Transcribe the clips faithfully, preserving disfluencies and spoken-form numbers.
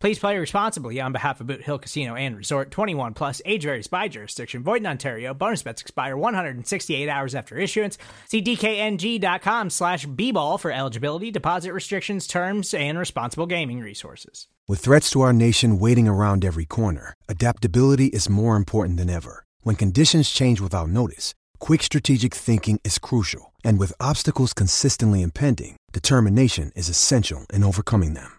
Please play responsibly on behalf of Boot Hill Casino and Resort. Twenty-one plus, age varies by jurisdiction, void in Ontario. Bonus bets expire one hundred sixty-eight hours after issuance. See d k n g dot com slash b ball for eligibility, deposit restrictions, terms, and responsible gaming resources. With threats to our nation waiting around every corner, adaptability is more important than ever. When conditions change without notice, quick strategic thinking is crucial. And with obstacles consistently impending, determination is essential in overcoming them.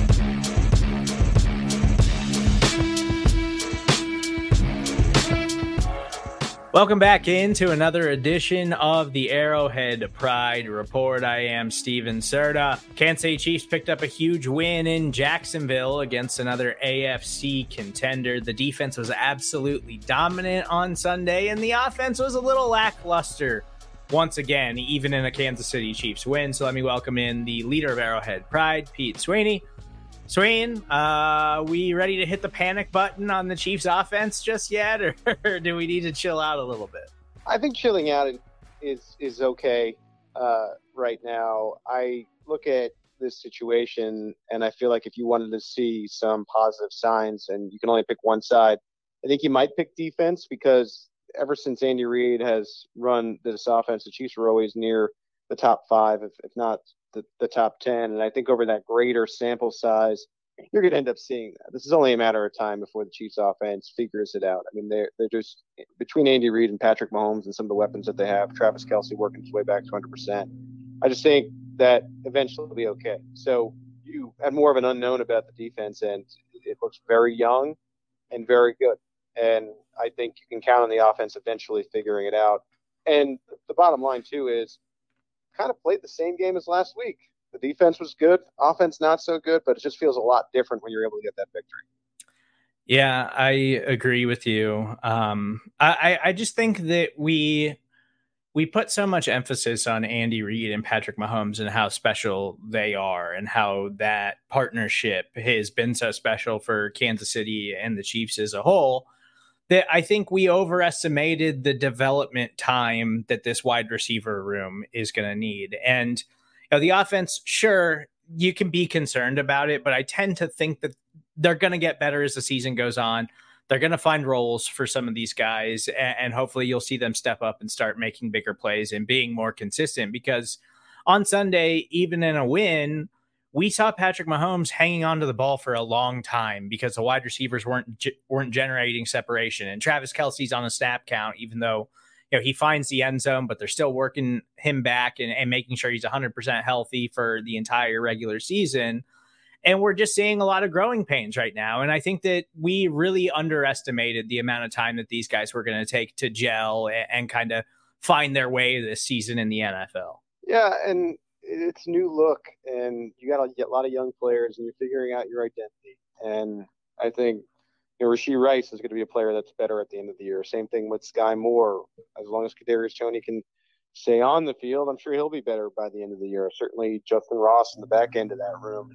Welcome back into another edition of the Arrowhead Pride Report. I am Stephen Serda. Kansas City Chiefs picked up a huge win in Jacksonville against another A F C contender. The defense was absolutely dominant on Sunday, and the offense was a little lackluster once again, even in a Kansas City Chiefs win. So let me welcome in the leader of Arrowhead Pride, Pete Sweeney. Sween, uh, we ready to hit the panic button on the Chiefs offense just yet, or, or do we need to chill out a little bit? I think chilling out is is okay uh, right now. I look at this situation, and I feel like if you wanted to see some positive signs, and you can only pick one side, I think you might pick defense, because ever since Andy Reid has run this offense, the Chiefs were always near the top five, if, if not the, the top ten. And I think over that greater sample size, you're going to end up seeing that. This is only a matter of time before the Chiefs offense figures it out. I mean, they're, they're just between Andy Reid and Patrick Mahomes and some of the weapons that they have, Travis Kelce working his way back to one hundred percent. I just think that eventually it'll be okay. So you have more of an unknown about the defense, and it looks very young and very good. And I think you can count on the offense eventually figuring it out. And the bottom line, too, is kind of played the same game as last week. The defense was good, offense not so good, but it just feels a lot different when you're able to get that victory. Yeah, I agree with you. Um, I, I just think that we we put so much emphasis on Andy Reid and Patrick Mahomes and how special they are and how that partnership has been so special for Kansas City and the Chiefs as a whole, that I think we overestimated the development time that this wide receiver room is going to need. And you know, the offense, sure, you can be concerned about it, but I tend to think that they're going to get better as the season goes on. They're going to find roles for some of these guys, and, and hopefully you'll see them step up and start making bigger plays and being more consistent, because on Sunday, even in a win, we saw Patrick Mahomes hanging on to the ball for a long time because the wide receivers weren't ge- weren't generating separation. And Travis Kelce's on a snap count, even though you know he finds the end zone, but they're still working him back and, and making sure he's one hundred percent healthy for the entire regular season. And we're just seeing a lot of growing pains right now. And I think that we really underestimated the amount of time that these guys were going to take to gel and, and kind of find their way this season in the N F L. Yeah, and it's new look, and you got a lot of young players, and you're figuring out your identity. And I think you know, Rasheed Rice is going to be a player that's better at the end of the year. Same thing with Sky Moore. As long as Kadarius Toney can stay on the field, I'm sure he'll be better by the end of the year. Certainly Justin Ross in the back end of that room.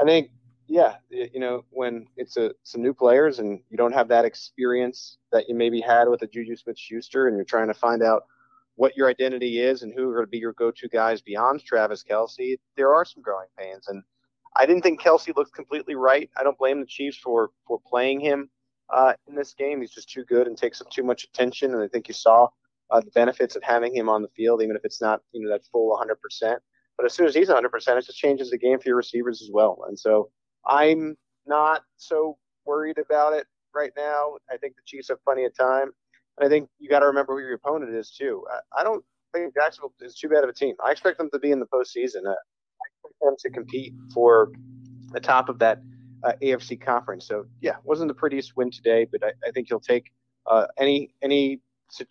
I think, yeah, you know, when it's a, some new players and you don't have that experience that you maybe had with a Juju Smith-Schuster, and you're trying to find out what your identity is and who are going to be your go-to guys beyond Travis Kelce, there are some growing pains. And I didn't think Kelce looked completely right. I don't blame the Chiefs for, for playing him uh, in this game. He's just too good and takes up too much attention. And I think you saw uh, the benefits of having him on the field, even if it's not, you know, that full one hundred percent. But as soon as he's one hundred percent, it just changes the game for your receivers as well. And so I'm not so worried about it right now. I think the Chiefs have plenty of time. And I think you got to remember who your opponent is, too. I, I don't think Jacksonville is too bad of a team. I expect them to be in the postseason. Uh, I expect them to compete for the top of that uh, A F C conference. So, yeah, wasn't the prettiest win today, but I, I think you'll take uh, any any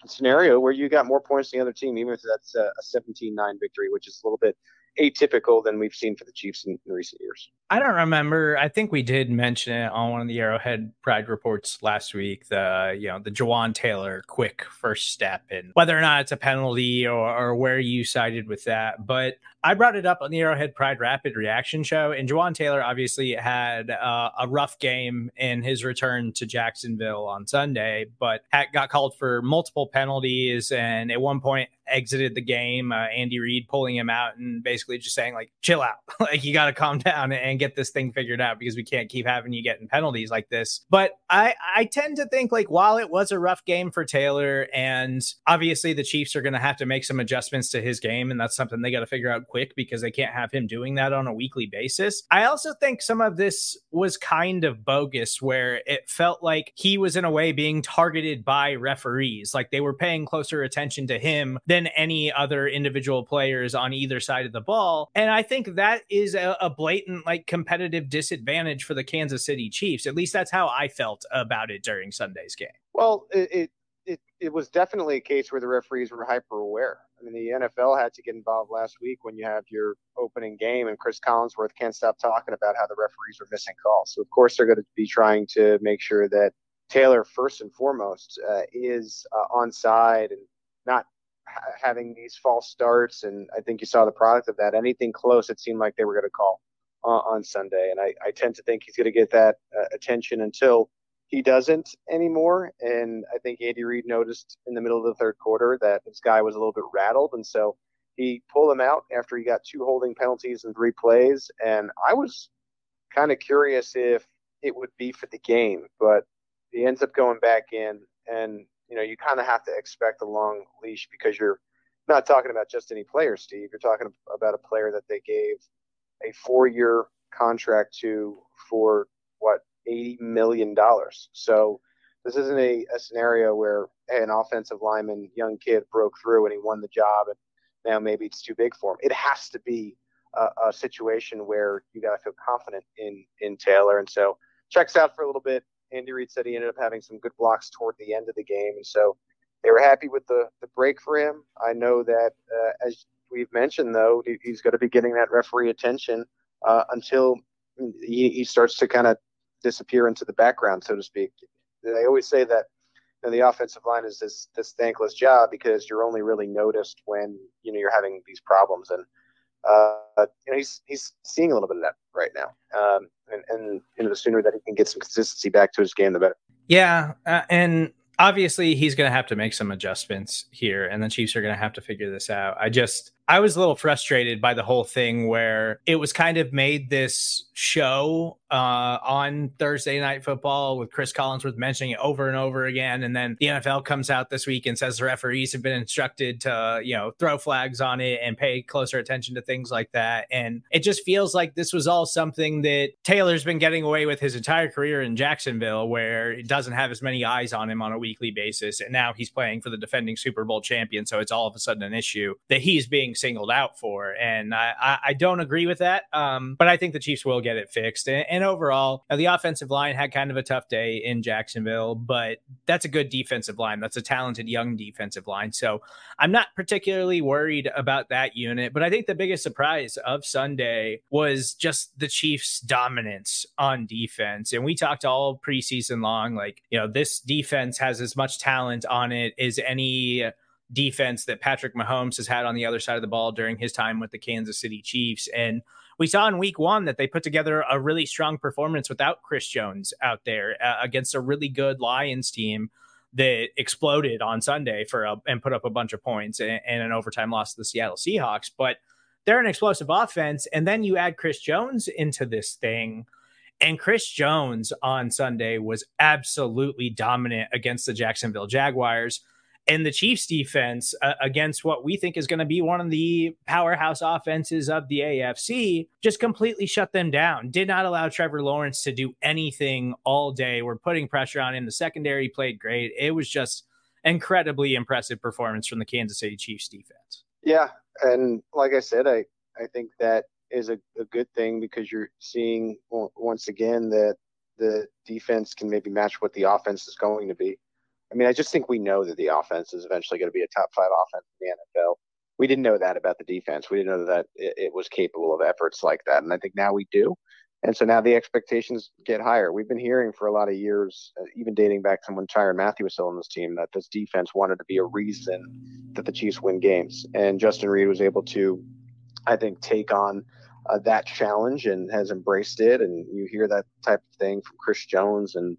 scenario where you got more points than the other team, even if that's a seventeen nine victory, which is a little bit atypical than we've seen for the Chiefs in, in recent years. I don't remember. I think we did mention it on one of the Arrowhead Pride reports last week, the, you know, the Juwan Taylor quick first step and whether or not it's a penalty or, or where you sided with that. But I brought it up on the Arrowhead Pride Rapid Reaction Show, and Juwan Taylor obviously had uh, a rough game in his return to Jacksonville on Sunday, but had, got called for multiple penalties and at one point exited the game, uh, Andy Reid pulling him out and basically just saying, like, chill out. Like, you got to calm down and get this thing figured out because we can't keep having you getting penalties like this. But I, I tend to think, like, while it was a rough game for Taylor, and obviously the Chiefs are going to have to make some adjustments to his game, and that's something they got to figure out quick because they can't have him doing that on a weekly basis. I also think some of this was kind of bogus, where it felt like he was in a way being targeted by referees, like they were paying closer attention to him than any other individual players on either side of the ball. And I think that is a, a blatant, like, competitive disadvantage for the Kansas City Chiefs. At least that's how I felt about it during Sunday's game. Well, it, it It, it was definitely a case where the referees were hyper aware. I mean, the N F L had to get involved last week when you have your opening game and Chris Collinsworth can't stop talking about how the referees were missing calls. So, of course, they're going to be trying to make sure that Taylor, first and foremost, uh, is uh, onside and not ha- having these false starts. And I think you saw the product of that. Anything close, it seemed like they were going to call uh, on Sunday. And I, I tend to think he's going to get that uh, attention until he doesn't anymore, and I think Andy Reid noticed in the middle of the third quarter that this guy was a little bit rattled, and so he pulled him out after he got two holding penalties in three plays, and I was kind of curious if it would be for the game, but he ends up going back in, and you know, you kind of have to expect a long leash because you're not talking about just any player, Steve. You're talking about a player that they gave a four-year contract to for what, eighty million dollars. So this isn't a, a scenario where hey, an offensive lineman, young kid broke through and he won the job and now maybe it's too big for him. It has to be a, a situation where you got to feel confident in, in Taylor. And so checks out for a little bit. Andy Reid said he ended up having some good blocks toward the end of the game. And so they were happy with the, the break for him. I know that uh, as we've mentioned, though, he, he's going to be getting that referee attention uh, until he, he starts to kind of disappear into the background, so to speak. I always say that, you know, the offensive line is this this thankless job because you're only really noticed when, you know, you're having these problems, and uh, you know, he's he's seeing a little bit of that right now, um, and and you know, the sooner that he can get some consistency back to his game, the better. Yeah, uh, and obviously he's going to have to make some adjustments here, and the Chiefs are going to have to figure this out. I just. I was a little frustrated by the whole thing where it was kind of made this show uh, on Thursday Night Football with Chris Collinsworth mentioning it over and over again. And then the N F L comes out this week and says the referees have been instructed to, you know, throw flags on it and pay closer attention to things like that. And it just feels like this was all something that Taylor's been getting away with his entire career in Jacksonville, where it doesn't have as many eyes on him on a weekly basis. And now he's playing for the defending Super Bowl champion. So it's all of a sudden an issue that he's being singled out for, and I, I don't agree with that, um, but I think the Chiefs will get it fixed, and, and overall the offensive line had kind of a tough day in Jacksonville, but that's a good defensive line, that's a talented young defensive line, so I'm not particularly worried about that unit. But I think the biggest surprise of Sunday was just the Chiefs' dominance on defense, and we talked all preseason long, like, you know, this defense has as much talent on it as any defense that Patrick Mahomes has had on the other side of the ball during his time with the Kansas City Chiefs. And we saw in week one that they put together a really strong performance without Chris Jones out there uh, against a really good Lions team that exploded on Sunday for a, and put up a bunch of points and, and an overtime loss to the Seattle Seahawks. But they're an explosive offense. And then you add Chris Jones into this thing. And Chris Jones on Sunday was absolutely dominant against the Jacksonville Jaguars. and the Chiefs defense uh, against what we think is going to be one of the powerhouse offenses of the A F C just completely shut them down. Did not allow Trevor Lawrence to do anything all day. We're putting pressure on him. The secondary played great. It was just incredibly impressive performance from the Kansas City Chiefs defense. Yeah. And like I said, I, I think that is a, a good thing because you're seeing once again that the defense can maybe match what the offense is going to be. I mean, I just think we know that the offense is eventually going to be a top five offense in the N F L. We didn't know that about the defense. We didn't know that it, it was capable of efforts like that. And I think now we do. And so now the expectations get higher. We've been hearing for a lot of years, uh, even dating back to when Tyrann Mathieu was still on this team, that this defense wanted to be a reason that the Chiefs win games. And Justin Reid was able to, I think, take on uh, that challenge and has embraced it. And you hear that type of thing from Chris Jones and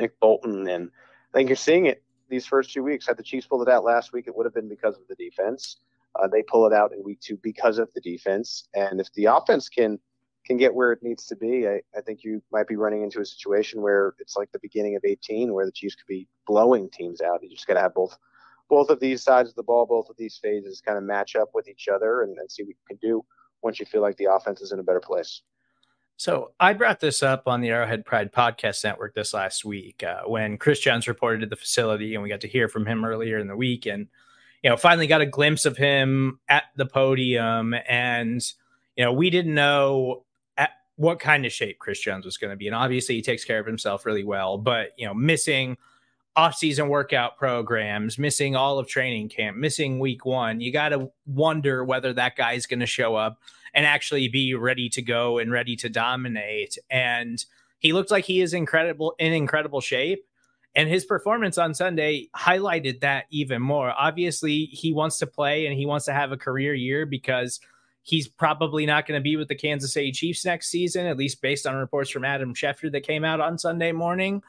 Nick Bolton, and I think you're seeing it these first two weeks. Had the Chiefs pulled it out last week, it would have been because of the defense. Uh, they pull it out in week two because of the defense. And if the offense can can get where it needs to be, I, I think you might be running into a situation where it's like the beginning of eighteen, where the Chiefs could be blowing teams out. You just got to have both both of these sides of the ball, both of these phases kind of match up with each other and, and see what you can do once you feel like the offense is in a better place. So I brought this up on the Arrowhead Pride Podcast Network this last week uh, when Chris Jones reported to the facility, and we got to hear from him earlier in the week, and, you know, finally got a glimpse of him at the podium. And, you know, we didn't know at what kind of shape Chris Jones was going to be. And obviously he takes care of himself really well, but, you know, missing off-season workout programs, missing all of training camp, missing week one, you got to wonder whether that guy is going to show up and actually be ready to go and ready to dominate. And he looked like he is incredible in incredible shape. And his performance on Sunday highlighted that even more. Obviously, he wants to play and he wants to have a career year because he's probably not going to be with the Kansas City Chiefs next season, at least based on reports from Adam Schefter that came out on Sunday morning.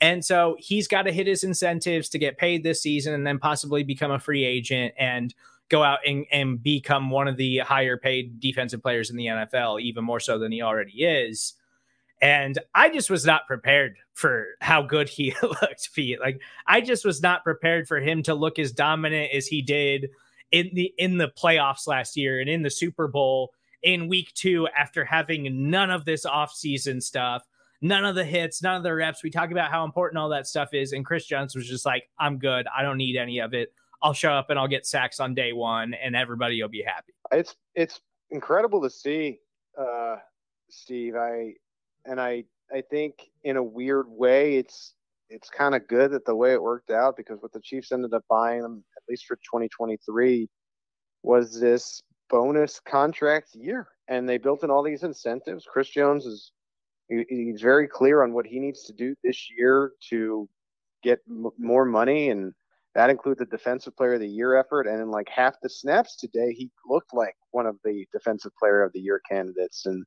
And so he's got to hit his incentives to get paid this season and then possibly become a free agent and go out and, and become one of the higher paid defensive players in the N F L, even more so than he already is. And I just was not prepared for how good he looked, Pete. Like, I just was not prepared for him to look as dominant as he did in the in the playoffs last year and in the Super Bowl in week two after having none of this offseason stuff, none of the hits, none of the reps. We talk about how important all that stuff is. And Chris Jones was just like, I'm good. I don't need any of it. I'll show up and I'll get sacks on day one and everybody will be happy. It's, it's incredible to see, uh, Steve. I, and I, I think in a weird way, it's, it's kind of good that the way it worked out, because what the Chiefs ended up buying them, at least for twenty twenty-three, was this bonus contract year. And they built in all these incentives. Chris Jones is, he, he's very clear on what he needs to do this year to get m- more money. And that includes the Defensive Player of the Year effort. And in like half the snaps today, he looked like one of the Defensive Player of the Year candidates. And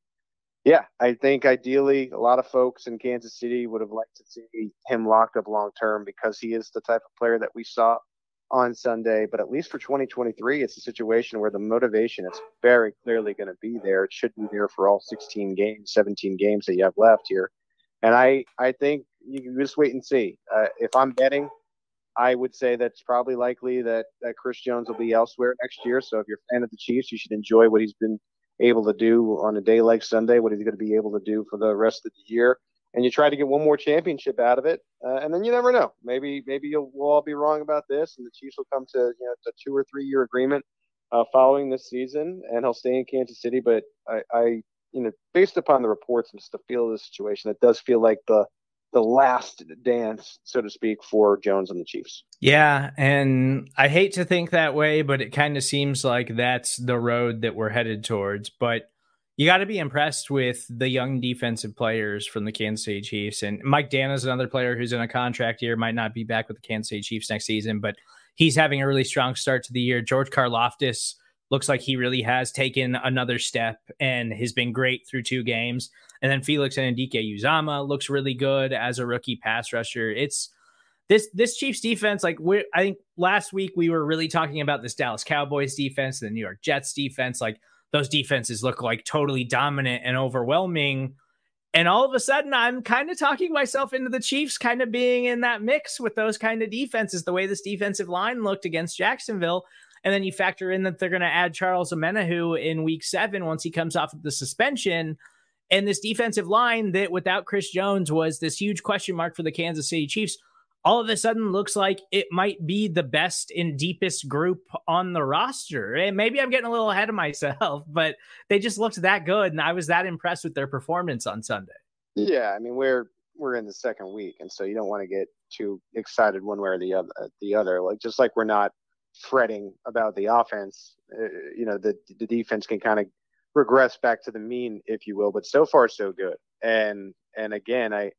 yeah, I think ideally a lot of folks in Kansas City would have liked to see him locked up long term, because he is the type of player that we saw on Sunday. But at least for twenty twenty-three, it's a situation where the motivation is very clearly going to be there. It should be there for all sixteen games, seventeen games that you have left here. And I, I think you can just wait and see. Uh, if I'm betting, I would say that's probably likely that, that Chris Jones will be elsewhere next year. So if you're a fan of the Chiefs, you should enjoy what he's been able to do on a day like Sunday, what he's going to be able to do for the rest of the year. And you try to get one more championship out of it. Uh, and then you never know. Maybe maybe you'll, we'll all be wrong about this, and the Chiefs will come to, you know, a two- or three-year agreement uh, following this season, and he'll stay in Kansas City. But I, I, you know, based upon the reports and just the feel of the situation, it does feel like the the last dance, so to speak, for Jones and the Chiefs. Yeah. And I hate to think that way, but it kind of seems like that's the road that we're headed towards. But you got to be impressed with the young defensive players from the Kansas City Chiefs. And Mike Dana is another player who's in a contract year, might not be back with the Kansas City Chiefs next season, but he's having a really strong start to the year. George Karloftis looks like he really has taken another step and has been great through two games. And then Felix Ndike Uzama looks really good as a rookie pass rusher. It's this this Chiefs defense. Like, we're, I think last week we were really talking about this Dallas Cowboys defense, the New York Jets defense. Like, those defenses look like totally dominant and overwhelming. And all of a sudden, I'm kind of talking myself into the Chiefs kind of being in that mix with those kind of defenses, the way this defensive line looked against Jacksonville. And then you factor in that they're going to add Charles Amenahu in week seven once he comes off of the suspension. And this defensive line that without Chris Jones was this huge question mark for the Kansas City Chiefs, all of a sudden looks like it might be the best and deepest group on the roster. And maybe I'm getting a little ahead of myself, but they just looked that good. And I was that impressed with their performance on Sunday. Yeah. I mean, we're, we're in the second week. And so you don't want to get too excited one way or the other, the other, like, just like we're not fretting about the offense, uh, you know, the, the defense can kind of regress back to the mean, if you will, but so far so good. And, and again, I,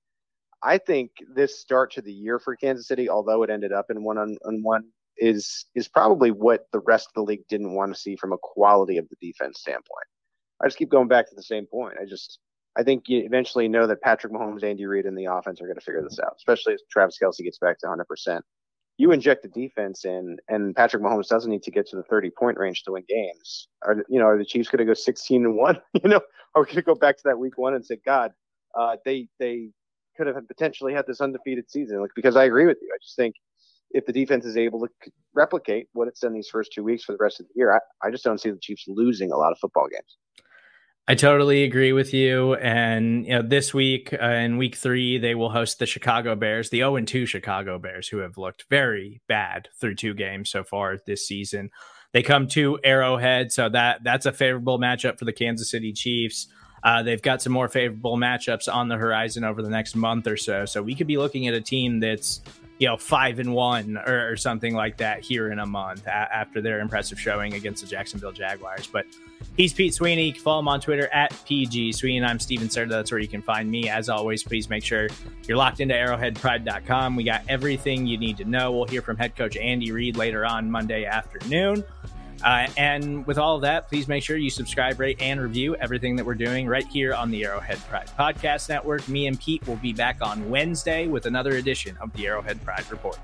I think this start to the year for Kansas City, although it ended up in one on, on one, is is probably what the rest of the league didn't want to see from a quality of the defense standpoint. I just keep going back to the same point. I just I think you eventually know that Patrick Mahomes, Andy Reid, and the offense are going to figure this out, especially if Travis Kelce gets back to one hundred percent. You inject the defense in, and Patrick Mahomes doesn't need to get to the thirty-point range to win games. Are you know are the Chiefs going to go sixteen and one? You know, are we going to go back to that week one and say, God, uh, they they. could have potentially had this undefeated season? Like, because I agree with you. I just think if the defense is able to replicate what it's done these first two weeks for the rest of the year, I, I just don't see the Chiefs losing a lot of football games. I totally agree with you. And you know, this week uh, in week three, they will host the Chicago Bears, the oh and two Chicago Bears, who have looked very bad through two games so far this season. They come to Arrowhead. So that that's a favorable matchup for the Kansas City Chiefs. Uh, they've got some more favorable matchups on the horizon over the next month or so. So we could be looking at a team that's, you know, five and one or, or something like that here in a month a- after their impressive showing against the Jacksonville Jaguars. But he's Pete Sweeney. You can follow him on Twitter at P G Sweeney. I'm Stephen Serda. That's where you can find me. As always, please make sure you're locked into arrowhead pride dot com. We got everything you need to know. We'll hear from head coach Andy Reid later on Monday afternoon. Uh, and with all of that, please make sure you subscribe, rate, and review everything that we're doing right here on the Arrowhead Pride Podcast Network. Me and Pete will be back on Wednesday with another edition of the Arrowhead Pride Report.